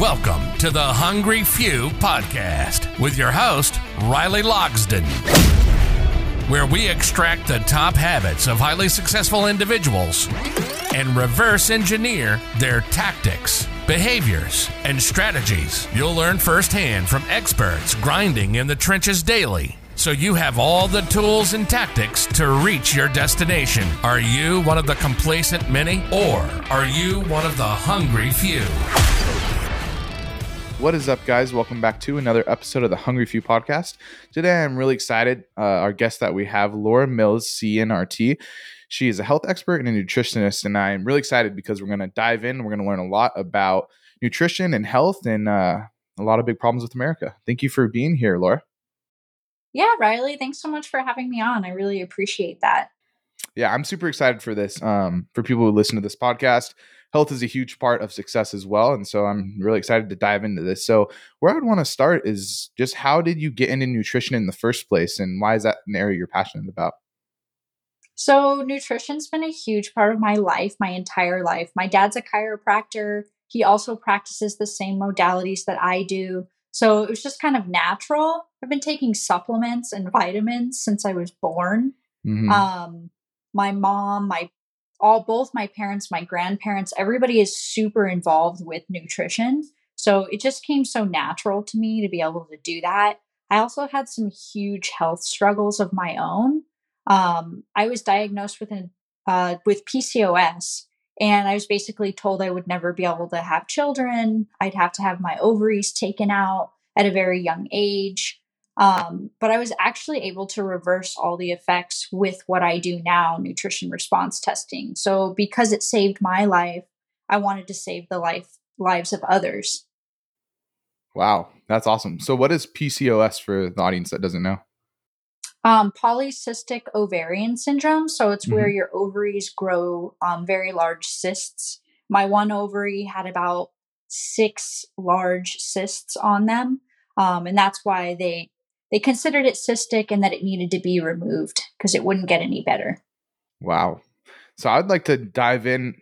Welcome to the Hungry Few Podcast with your host, Riley Logsdon, where we extract the top habits of highly successful individuals and reverse engineer their tactics, behaviors, and strategies. You'll learn firsthand from experts grinding in the trenches daily, so you have all the tools and tactics to reach your destination. Are you one of the complacent many, or are you one of the hungry few? What is up, guys? Welcome back to another episode of the Hungry Few Podcast. Today, I'm really excited. Our guest that we have, Laura Mills, CNRT. She is a health expert and a nutritionist, and I'm really excited because we're going to dive in. We're going to learn a lot about nutrition and health and a lot of big problems with America. Thank you for being here, Laura. Yeah, Riley, thanks so much for having me on. I really appreciate that. Yeah, I'm super excited for this. For people who listen to this podcast, health is a huge part of success as well. And so I'm really excited to dive into this. So where I would want to start is just how did you get into nutrition in the first place? And why is that an area you're passionate about? So nutrition's been a huge part of my life, my entire life. My dad's a chiropractor. He also practices the same modalities that I do. So it was just kind of natural. I've been taking supplements and vitamins since I was born. Mm-hmm. My mom, both my parents, my grandparents, everybody is super involved with nutrition. So it just came so natural to me to be able to do that. I also had some huge health struggles of my own. I was diagnosed with PCOS. And I was basically told I would never be able to have children. I'd have to have my ovaries taken out at a very young age. But I was actually able to reverse all the effects with what I do now, nutrition response testing. So because it saved my life, I wanted to save the lives of others. Wow, that's awesome. So what is PCOS for the audience that doesn't know? Polycystic ovarian syndrome. So it's where your ovaries grow very large cysts. My one ovary had about 6 large cysts on them. And that's why they considered it cystic and that it needed to be removed because it wouldn't get any better. Wow. So I'd like to dive in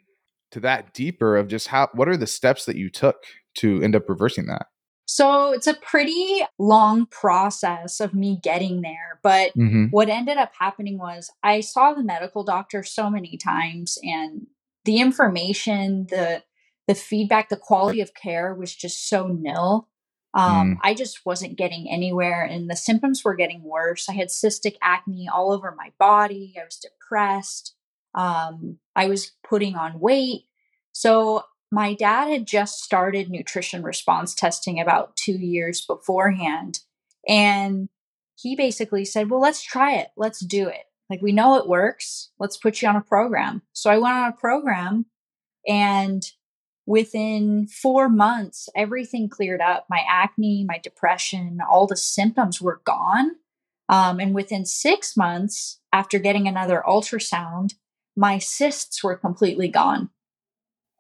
to that deeper of just what are the steps that you took to end up reversing that? So it's a pretty long process of me getting there. But what ended up happening was I saw the medical doctor so many times, and the information, the feedback, the quality of care was just so nil. I just wasn't getting anywhere, and the symptoms were getting worse. I had cystic acne all over my body. I was depressed. I was putting on weight. So my dad had just started nutrition response testing about 2 years beforehand. And he basically said, well, let's try it. Let's do it. Like, we know it works. Let's put you on a program. So I went on a program, and within 4 months, everything cleared up. My acne, my depression, all the symptoms were gone. And within 6 months, after getting another ultrasound, my cysts were completely gone.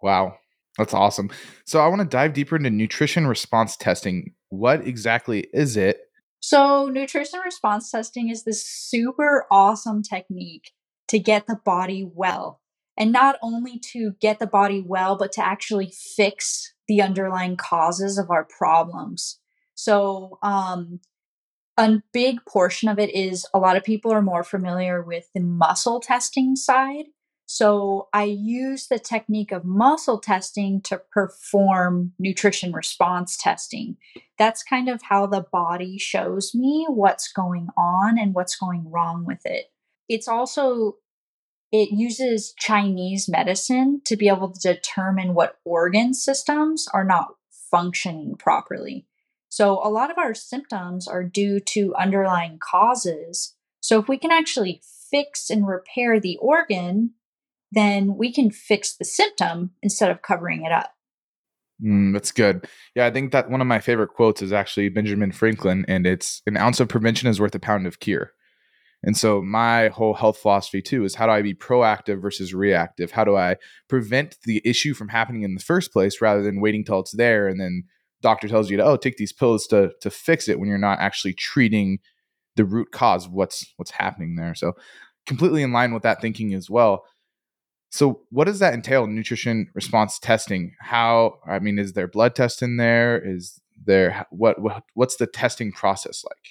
Wow. That's awesome. So I want to dive deeper into nutrition response testing. What exactly is it? So nutrition response testing is this super awesome technique to get the body well. And not only to get the body well, but to actually fix the underlying causes of our problems. So a big portion of it is a lot of people are more familiar with the muscle testing side. So I use the technique of muscle testing to perform nutrition response testing. That's kind of how the body shows me what's going on and what's going wrong with it. It uses Chinese medicine to be able to determine what organ systems are not functioning properly. So a lot of our symptoms are due to underlying causes. So if we can actually fix and repair the organ, then we can fix the symptom instead of covering it up. That's good. Yeah, I think that one of my favorite quotes is actually Benjamin Franklin, and it's an ounce of prevention is worth a pound of cure. And so my whole health philosophy too is how do I be proactive versus reactive? How do I prevent the issue from happening in the first place rather than waiting till it's there and then doctor tells you to take these pills to fix it when you're not actually treating the root cause of what's happening there. So completely in line with that thinking as well. So what does that entail, nutrition response testing? How, I mean, is there blood test in there? Is there, what's the testing process like?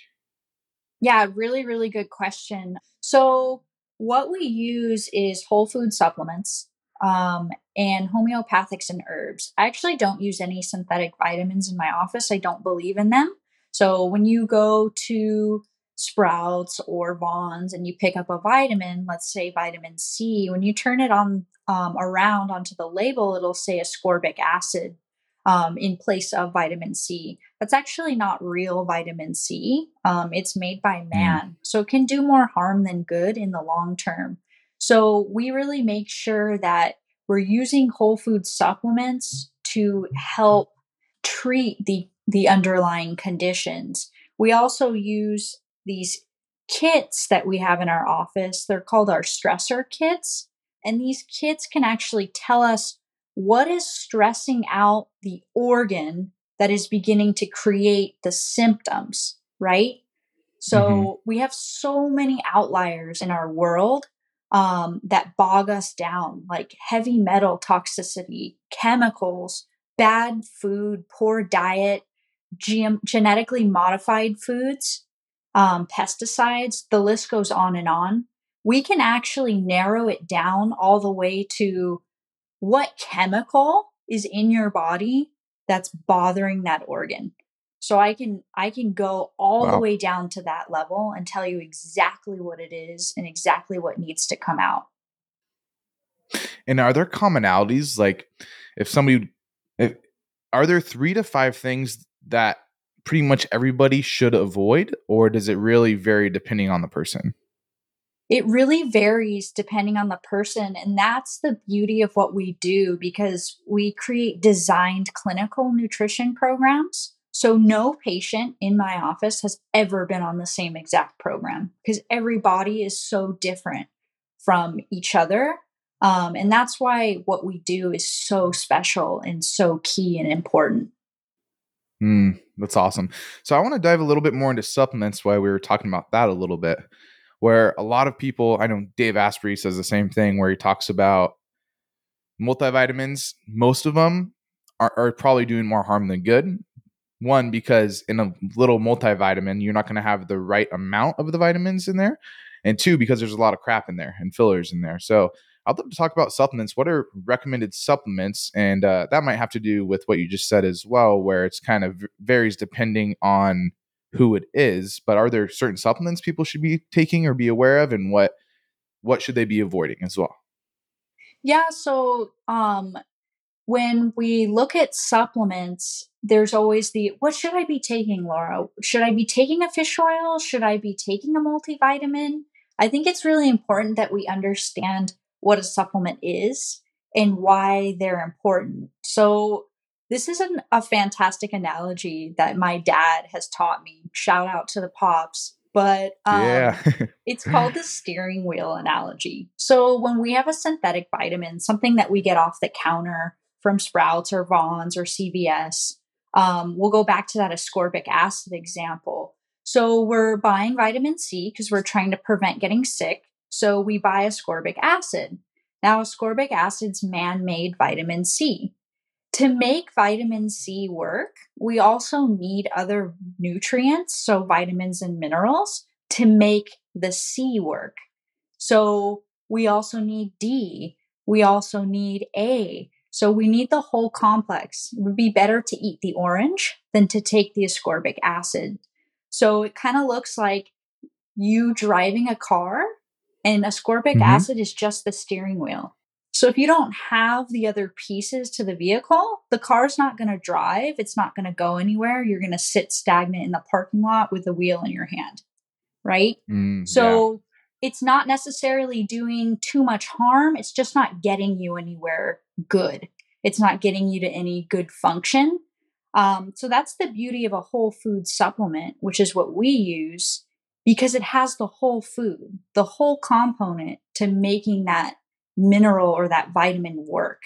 Yeah, really, really good question. So what we use is whole food supplements and homeopathics and herbs. I actually don't use any synthetic vitamins in my office. I don't believe in them. So when you go to Sprouts or Vaughn's and you pick up a vitamin, let's say vitamin C, when you turn it on around onto the label, it'll say ascorbic acid in place of vitamin C. That's actually not real vitamin C. It's made by man. So it can do more harm than good in the long term. So we really make sure that we're using whole food supplements to help treat the underlying conditions. We also use these kits that we have in our office. They're called our stressor kits. And these kits can actually tell us what is stressing out the organ that is beginning to create the symptoms, right? So we have so many outliers in our world that bog us down, like heavy metal toxicity, chemicals, bad food, poor diet, genetically modified foods, pesticides, the list goes on and on. We can actually narrow it down all the way to what chemical is in your body that's bothering that organ. So I can go all the way down to that level and tell you exactly what it is and exactly what needs to come out. And are there commonalities? Like are there 3 to 5 things that pretty much everybody should avoid, or does it really vary depending on the person? It really varies depending on the person. And that's the beauty of what we do, because we create designed clinical nutrition programs. So no patient in my office has ever been on the same exact program, because every body is so different from each other. And that's why what we do is so special and so key and important. That's awesome. So I want to dive a little bit more into supplements, why we were talking about that a little bit, where a lot of people, I know Dave Asprey says the same thing, where he talks about multivitamins. Most of them are probably doing more harm than good. One, because in a little multivitamin, you're not going to have the right amount of the vitamins in there. And two, because there's a lot of crap in there and fillers in there. So I'd love to talk about supplements. What are recommended supplements? And that might have to do with what you just said as well, where it's kind of varies depending on who it is. But are there certain supplements people should be taking or be aware of, and what should they be avoiding as well? Yeah. So when we look at supplements, there's always what should I be taking, Laura? Should I be taking a fish oil? Should I be taking a multivitamin? I think it's really important that we understand what a supplement is and why they're important. So this is a fantastic analogy that my dad has taught me. Shout out to the pops. But it's called the steering wheel analogy. So when we have a synthetic vitamin, something that we get off the counter from Sprouts or Vaughn's or CVS, we'll go back to that ascorbic acid example. So we're buying vitamin C because we're trying to prevent getting sick. So we buy ascorbic acid. Now, ascorbic acid's man-made vitamin C. To make vitamin C work, we also need other nutrients, so vitamins and minerals, to make the C work. So we also need D. We also need A. So we need the whole complex. It would be better to eat the orange than to take the ascorbic acid. So it kind of looks like you driving a car, and ascorbic acid is just the steering wheel. So if you don't have the other pieces to the vehicle, the car's not going to drive. It's not going to go anywhere. You're going to sit stagnant in the parking lot with the wheel in your hand, right? It's not necessarily doing too much harm. It's just not getting you anywhere good. It's not getting you to any good function. So that's the beauty of a whole food supplement, which is what we use, because it has the whole food, the whole component to making that mineral or that vitamin work.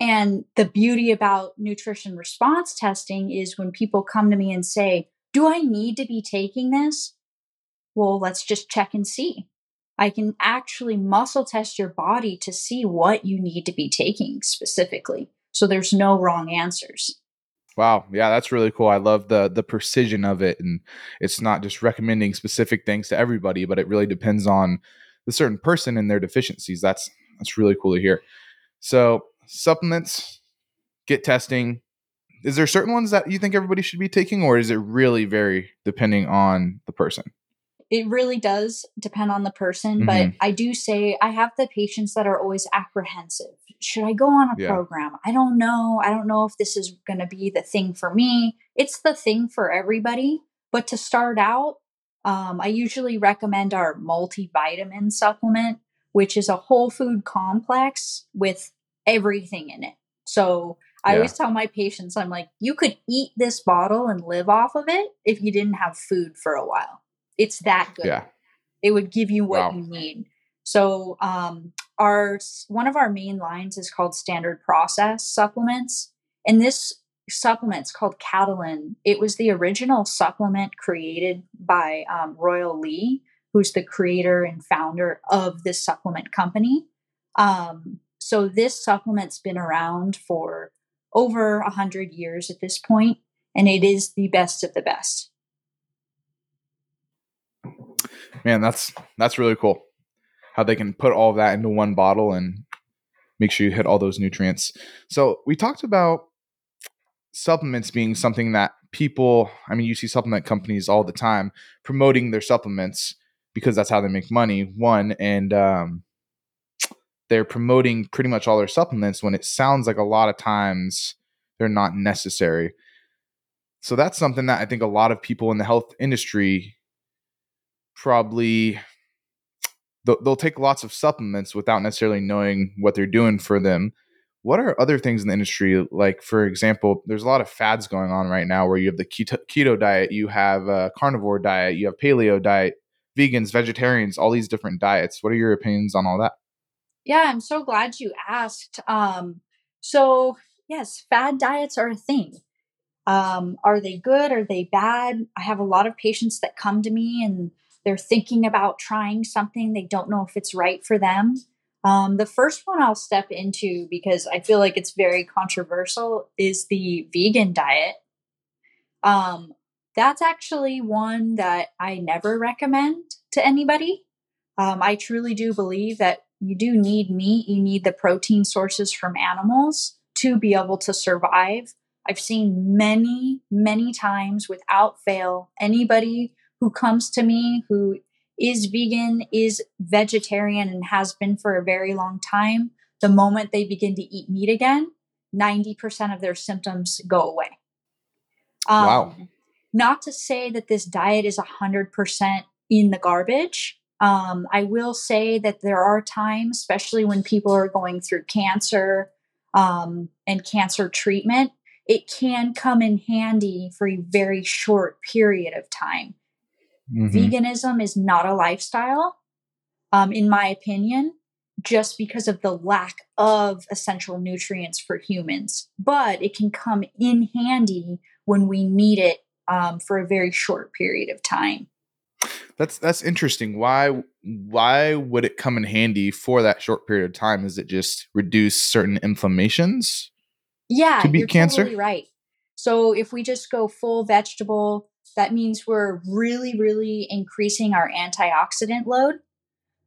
And the beauty about nutrition response testing is when people come to me and say, do I need to be taking this? Well, let's just check and see. I can actually muscle test your body to see what you need to be taking specifically. So there's no wrong answers. Wow. Yeah, that's really cool. I love the precision of it. And it's not just recommending specific things to everybody, but it really depends on the certain person and their deficiencies. That's really cool to hear. So supplements, get testing. Is there certain ones that you think everybody should be taking, or is it really vary depending on the person? It really does depend on the person, mm-hmm. but I do say I have the patients that are always apprehensive. Should I go on a program? I don't know. I don't know if this is going to be the thing for me. It's the thing for everybody. But to start out, I usually recommend our multivitamin supplement, which is a whole food complex with everything in it. So I always tell my patients, I'm like, you could eat this bottle and live off of it if you didn't have food for a while. It's that good. Yeah. It would give you what you need. So one of our main lines is called Standard Process supplements. And this supplement's called Catalin. It was the original supplement created by Royal Lee, who's the creator and founder of this supplement company. So this supplement's been around for over 100 years at this point, and it is the best of the best. Man, that's really cool how they can put all that into one bottle and make sure you hit all those nutrients. So we talked about supplements being something that people, I mean, you see supplement companies all the time promoting their supplements because that's how they make money, one. And they're promoting pretty much all their supplements when it sounds like a lot of times they're not necessary. So that's something that I think a lot of people in the health industry probably they'll take lots of supplements without necessarily knowing what they're doing for them. What are other things in the industry? Like, for example, there's a lot of fads going on right now where you have the keto diet, you have a carnivore diet, you have paleo diet, vegans, vegetarians, all these different diets. What are your opinions on all that? Yeah, I'm so glad you asked. So yes, fad diets are a thing. Are they good? Are they bad? I have a lot of patients that come to me and they're thinking about trying something. They don't know if it's right for them. The first one I'll step into, because I feel like it's very controversial, is the vegan diet. That's actually one that I never recommend to anybody. I truly do believe that you do need meat. You need the protein sources from animals to be able to survive. I've seen many, many times without fail, anybody who comes to me who is vegan, is vegetarian, and has been for a very long time, the moment they begin to eat meat again, 90% of their symptoms go away. Wow. Not to say that this diet is 100% in the garbage. I will say that there are times, especially when people are going through cancer and cancer treatment, it can come in handy for a very short period of time. Mm-hmm. Veganism is not a lifestyle, in my opinion, just because of the lack of essential nutrients for humans. But it can come in handy when we need it for a very short period of time. That's interesting. Why would it come in handy for that short period of time? Is it just reduce certain inflammations? Yeah, could be you're cancer. Totally right. So if we just go full vegetable, that means we're really, really increasing our antioxidant load.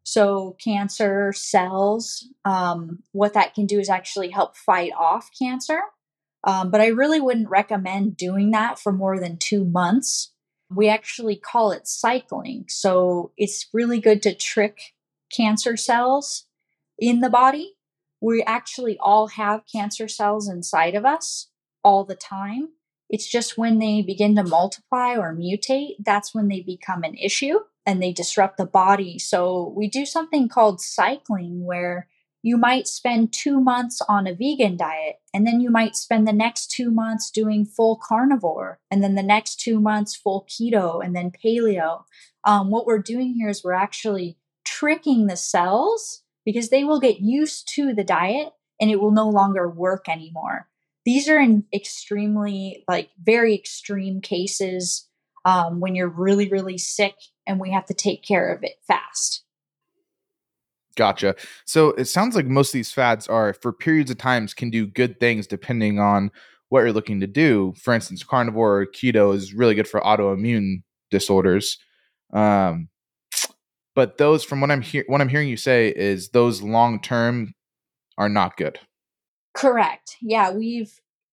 So cancer cells, what that can do is actually help fight off cancer. But I really wouldn't recommend doing that for more than 2 months. We actually call it cycling. So it's really good to trick cancer cells in the body. We actually all have cancer cells inside of us all the time. It's just when they begin to multiply or mutate, that's when they become an issue and they disrupt the body. So we do something called cycling, where you might spend 2 months on a vegan diet, and then you might spend the next 2 months doing full carnivore, and then the next 2 months full keto, and then paleo. What we're doing here is we're actually tricking the cells, because they will get used to the diet and it will no longer work anymore. These are in extremely, like, very extreme cases when you're really, really sick and we have to take care of it fast. Gotcha. So it sounds like most of these fads are for periods of times can do good things depending on what you're looking to do. For instance, carnivore or keto is really good for autoimmune disorders. But those, from what I'm hearing you say, is those long term are not good. Correct. Yeah,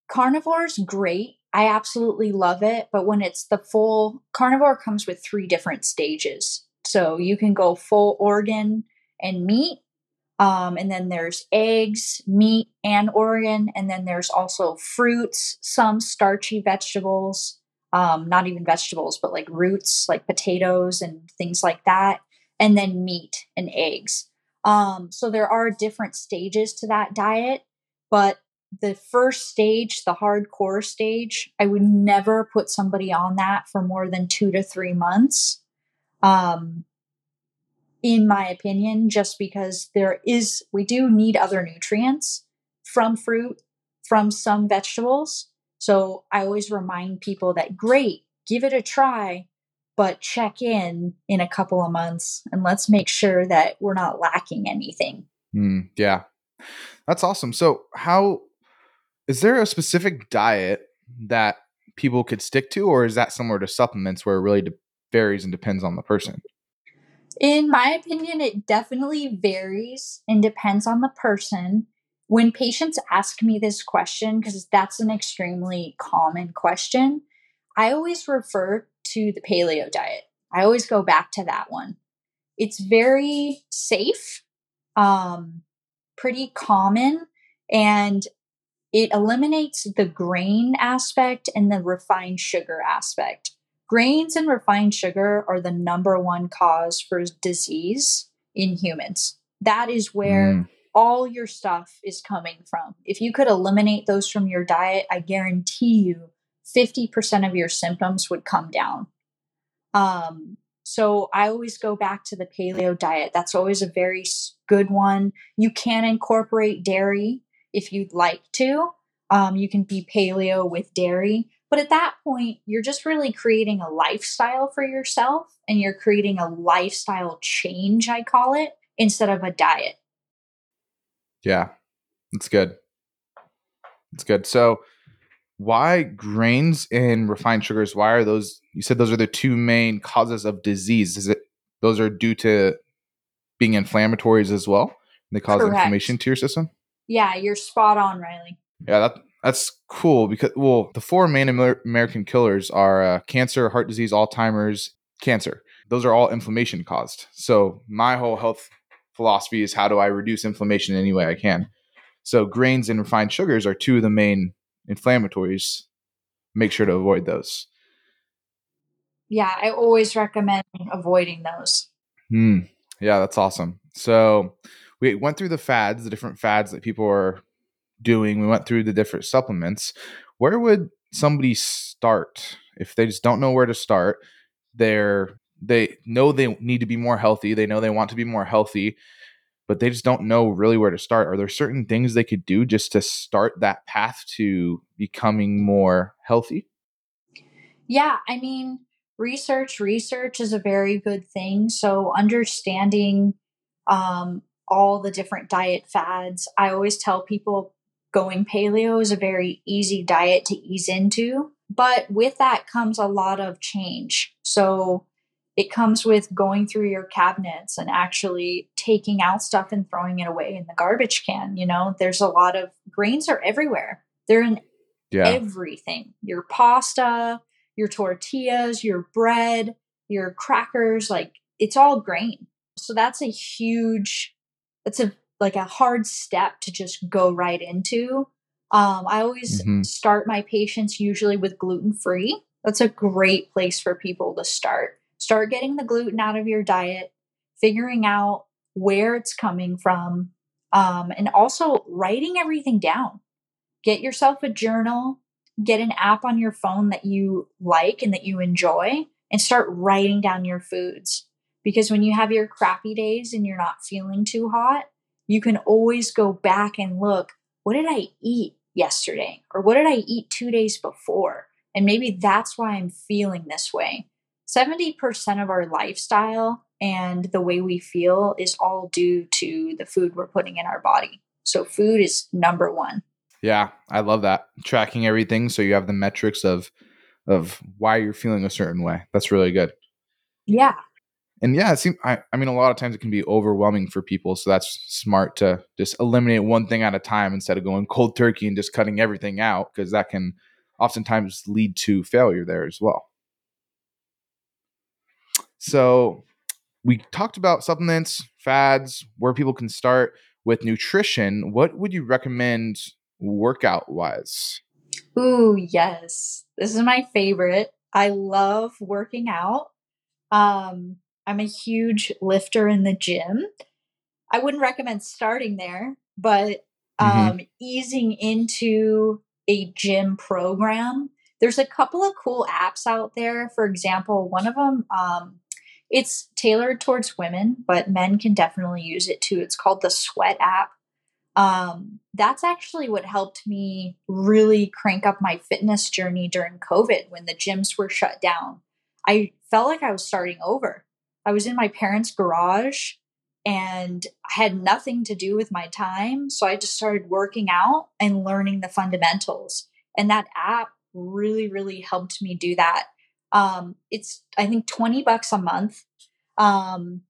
carnivore's great. I absolutely love it. But when it's the full carnivore comes with 3 different stages, so you can go full organ and meat, and then there's eggs, meat, and organ, and then there's also fruits, some starchy vegetables, not even vegetables, but like roots, like potatoes and things like that, and then meat and eggs. So there are different stages to that diet, but the first stage, the hardcore stage, I would never put somebody on that for more than 2 to 3 months, in my opinion, just because we do need other nutrients from fruit, from some vegetables. So I always remind people that, great, give it a try, but check in a couple of months and let's make sure that we're not lacking anything. Yeah, that's awesome. So is there a specific diet that people could stick to, or is that similar to supplements where it really varies and depends on the person? In my opinion, it definitely varies and depends on the person. When patients ask me this question, because that's an extremely common question, I always refer to the paleo diet. I always go back to that one. It's very safe, pretty common, and it eliminates the grain aspect and the refined sugar aspect. Grains and refined sugar are the number one cause for disease in humans. That is where all your stuff is coming from. If you could eliminate those from your diet, I guarantee you 50% of your symptoms would come down. So I always go back to the paleo diet. That's always a very good one. You can incorporate dairy if you'd like to. You can be paleo with dairy. But at that point, you're just really creating a lifestyle for yourself, and you're creating a lifestyle change, I call it, instead of a diet. Yeah, that's good. That's good. So why grains and refined sugars? Why are those? You said those are the 2 main causes of disease. Those are due to being inflammatories as well? They cause inflammation to your system? Yeah, you're spot on, Riley. Yeah, that's cool because, well, the 4 main American killers are cancer, heart disease, Alzheimer's, cancer. Those are all inflammation caused. So my whole health philosophy is, how do I reduce inflammation in any way I can? So grains and refined sugars are 2 of the main inflammatories. Make sure to avoid those. Yeah, I always recommend avoiding those. Yeah, that's awesome. So we went through the different fads that people are doing. We went through the different supplements. Where would somebody start if they just don't know where to start? They know they need to be more healthy. They know they want to be more healthy, but they just don't know really where to start. Are there certain things they could do just to start that path to becoming more healthy? Yeah. I mean, research is a very good thing. So understanding all the different diet fads, I always tell people going paleo is a very easy diet to ease into, but with that comes a lot of change. So it comes with going through your cabinets and actually taking out stuff and throwing it away in the garbage can. You know, there's a lot of grains are everywhere. They're in everything, your pasta, your tortillas, your bread, your crackers, like it's all grain. So that's a huge, like a hard step to just go right into. I always start my patients usually with gluten-free. That's a great place for people to start. Start getting the gluten out of your diet, figuring out where it's coming from, and also writing everything down. Get yourself a journal, get an app on your phone that you like and that you enjoy, and start writing down your foods. Because when you have your crappy days and you're not feeling too hot, you can always go back and look, what did I eat yesterday? Or what did I eat 2 days before? And maybe that's why I'm feeling this way. 70% of our lifestyle and the way we feel is all due to the food we're putting in our body. So food is number one. Yeah, I love that. Tracking everything so you have the metrics of why you're feeling a certain way. That's really good. Yeah. And yeah, it seems, I mean, a lot of times it can be overwhelming for people. So that's smart to just eliminate one thing at a time instead of going cold turkey and just cutting everything out, because that can oftentimes lead to failure there as well. So we talked about supplements, fads, where people can start with nutrition. What would you recommend workout-wise? Ooh, yes. This is my favorite. I love working out. I'm a huge lifter in the gym. I wouldn't recommend starting there, but easing into a gym program. There's a couple of cool apps out there. For example, one of them, it's tailored towards women, but men can definitely use it too. It's called the Sweat app. That's actually what helped me really crank up my fitness journey during COVID when the gyms were shut down. I felt like I was starting over. I was in my parents' garage and I had nothing to do with my time. So I just started working out and learning the fundamentals. And that app really, really helped me do that. It's, I think, $20 a month. And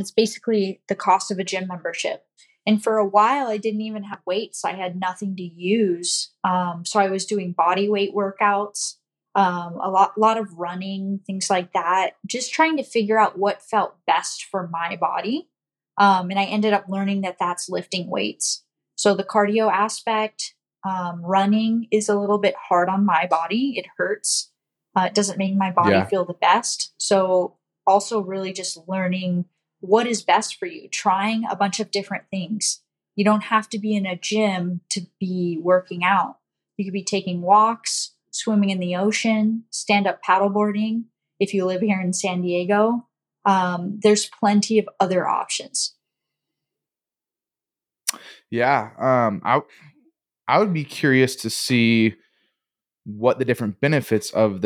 it's basically the cost of a gym membership. And for a while, I didn't even have weights. I had nothing to use. So I was doing body weight workouts. A lot of running, things like that, just trying to figure out what felt best for my body. And I ended up learning that that's lifting weights. So the cardio aspect, running is a little bit hard on my body. It hurts. It doesn't make my body feel the best. So also really just learning what is best for you, trying a bunch of different things. You don't have to be in a gym to be working out. You could be taking walks, swimming in the ocean, stand-up paddleboarding. If you live here in San Diego, there's plenty of other options. Yeah. I would be curious to see what the different benefits of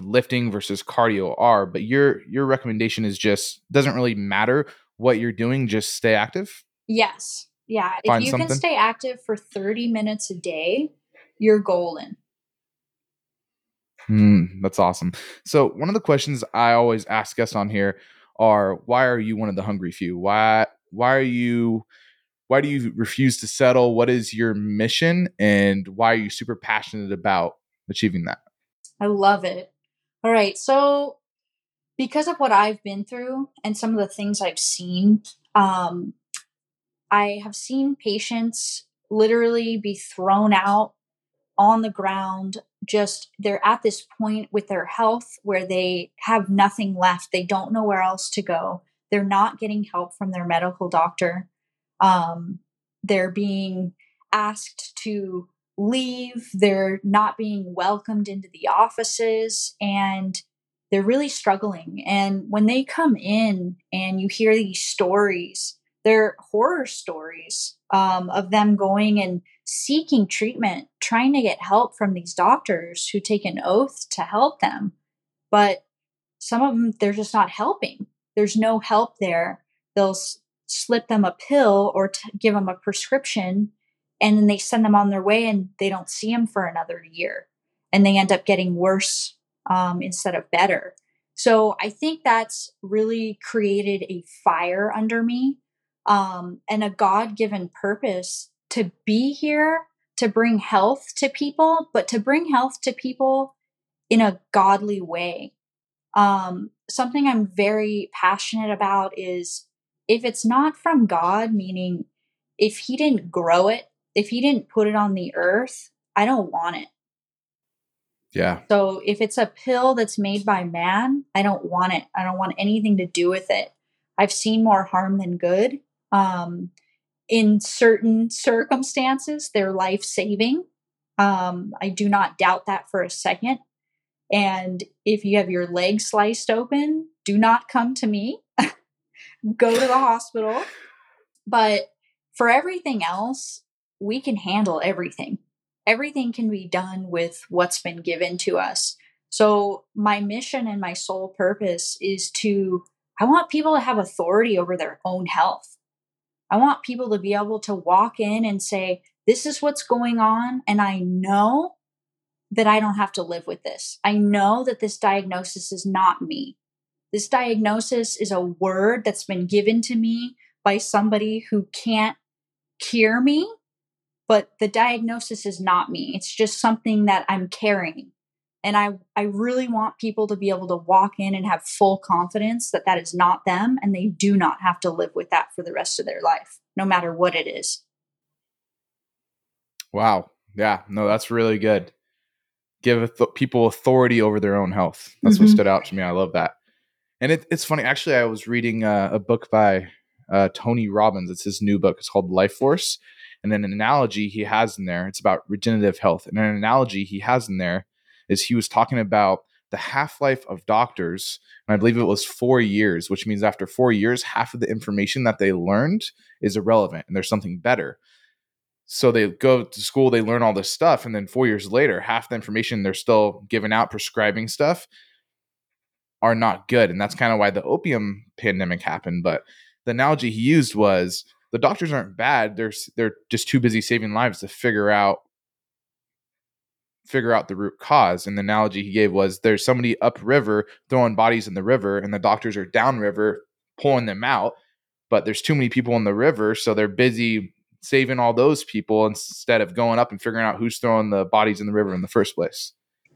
lifting versus cardio are, but your recommendation is just, doesn't really matter what you're doing, just stay active. Yes. Yeah. Find if you something. Can stay active for 30 minutes a day, you're golden. That's awesome. So one of the questions I always ask guests on here are, why are you one of the hungry few? Why do you refuse to settle? What is your mission and why are you super passionate about achieving that? I love it. All right. So because of what I've been through and some of the things I've seen, I have seen patients literally be thrown out on the ground. Just they're at this point with their health where they have nothing left. They don't know where else to go. They're not getting help from their medical doctor. They're being asked to leave. They're not being welcomed into the offices and they're really struggling. And when they come in and you hear these stories, they're horror stories of them going and seeking treatment, trying to get help from these doctors who take an oath to help them. But some of them, they're just not helping. There's no help there. They'll slip them a pill or give them a prescription, and then they send them on their way and they don't see them for another year. And they end up getting worse instead of better. So I think that's really created a fire under me and a God-given purpose to be here, to bring health to people, but to bring health to people in a godly way. Something I'm very passionate about is if it's not from God, meaning if he didn't grow it, if he didn't put it on the earth, I don't want it. Yeah. So if it's a pill that's made by man, I don't want it. I don't want anything to do with it. I've seen more harm than good. In certain circumstances, they're life-saving. I do not doubt that for a second. And if you have your leg sliced open, do not come to me. Go to the hospital. But for everything else, we can handle everything. Everything can be done with what's been given to us. So my mission and my sole purpose is to I want people to have authority over their own health. I want people to be able to walk in and say, this is what's going on. And I know that I don't have to live with this. I know that this diagnosis is not me. This diagnosis is a word that's been given to me by somebody who can't cure me, but the diagnosis is not me. It's just something that I'm carrying. And I really want people to be able to walk in and have full confidence that that is not them, and they do not have to live with that for the rest of their life, no matter what it is. Wow. Yeah. No, that's really good. Give people authority over their own health. That's what stood out to me. I love that. And it's funny. Actually, I was reading a book by Tony Robbins. It's his new book. It's called Life Force. And then an analogy he has in there, it's about regenerative health. And an analogy he has in there is he was talking about the half-life of doctors, and I believe it was 4 years, which means after 4 years, half of the information that they learned is irrelevant and there's something better. So they go to school, they learn all this stuff, and then 4 years later, half the information they're still giving out, prescribing stuff, are not good. And that's kind of why the opium pandemic happened. But the analogy he used was the doctors aren't bad. They're just too busy saving lives to figure out the root cause. And the analogy he gave was there's somebody upriver throwing bodies in the river, and the doctors are downriver pulling them out, but there's too many people in the river. So they're busy saving all those people instead of going up and figuring out who's throwing the bodies in the river in the first place.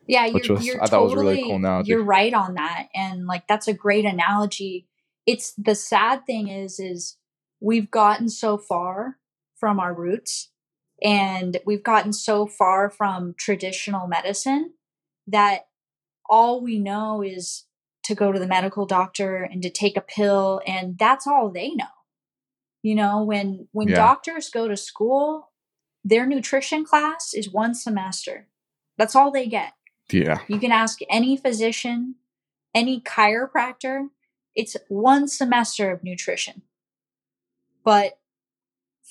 Yeah. I thought was really cool analogy. You're right on that. And like, that's a great analogy. It's the sad thing is we've gotten so far from our roots. And we've gotten so far from traditional medicine that all we know is to go to the medical doctor and to take a pill. And that's all they know. You know, when doctors go to school, their nutrition class is one semester. That's all they get. Yeah. You can ask any physician, any chiropractor, it's one semester of nutrition, but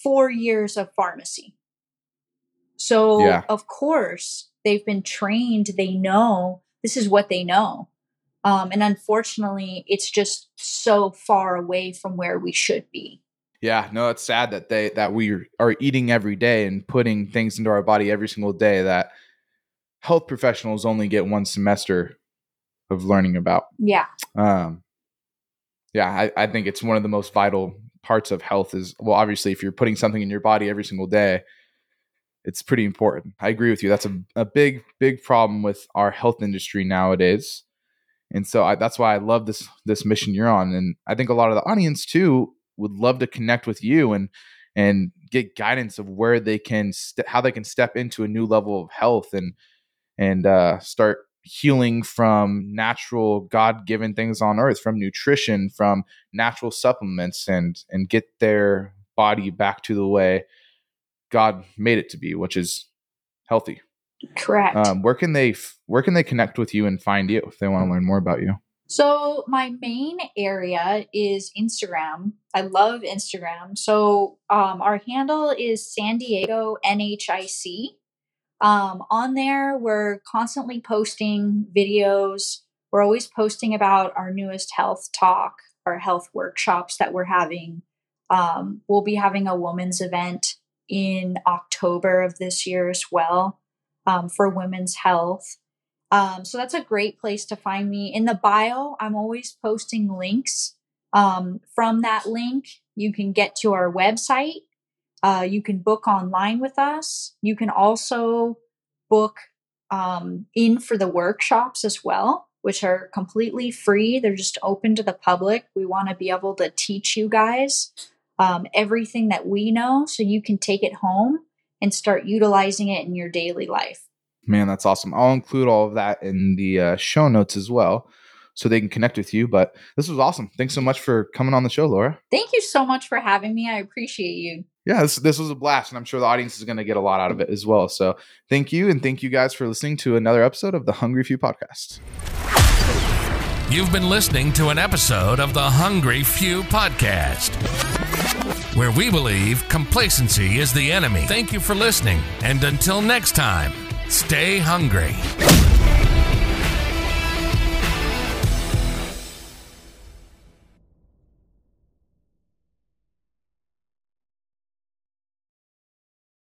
4 years of pharmacy. So, of course, they've been trained. They know this is what they know. And unfortunately, it's just so far away from where we should be. Yeah, no, it's sad that we are eating every day and putting things into our body every single day that health professionals only get one semester of learning about. Yeah. I think it's one of the most vital parts of health is, well, obviously, if you're putting something in your body every single day, it's pretty important. I agree with you. That's a big, big problem with our health industry nowadays. And so that's why I love this mission you're on. And I think a lot of the audience too would love to connect with you and get guidance of where they can, how they can step into a new level of health and start healing from natural God-given things on earth, from nutrition, from natural supplements and get their body back to the way God made it to be, which is healthy. Correct. Where can they connect with you and find you if they want to learn more about you? So my main area is Instagram. I love Instagram. So our handle is San Diego NHIC. On there, we're constantly posting videos. We're always posting about our newest health talk, our health workshops that we're having. We'll be having a women's event in October of this year as well, for women's health. So that's a great place to find me. In the bio, I'm always posting links. From that link, you can get to our website. You can book online with us. You can also book in for the workshops as well, which are completely free. They're just open to the public. We want to be able to teach you guys everything that we know, so you can take it home and start utilizing it in your daily life. Man, that's awesome. I'll include all of that in the show notes as well, so they can connect with you. But this was awesome. Thanks so much for coming on the show, Laura. Thank you so much for having me. I appreciate you. Yeah, this was a blast, and I'm sure the audience is going to get a lot out of it as well. So thank you, and thank you guys for listening to another episode of the Hungry Few Podcast. You've been listening to an episode of the Hungry Few Podcast, where we believe complacency is the enemy. Thank you for listening, and until next time, stay hungry.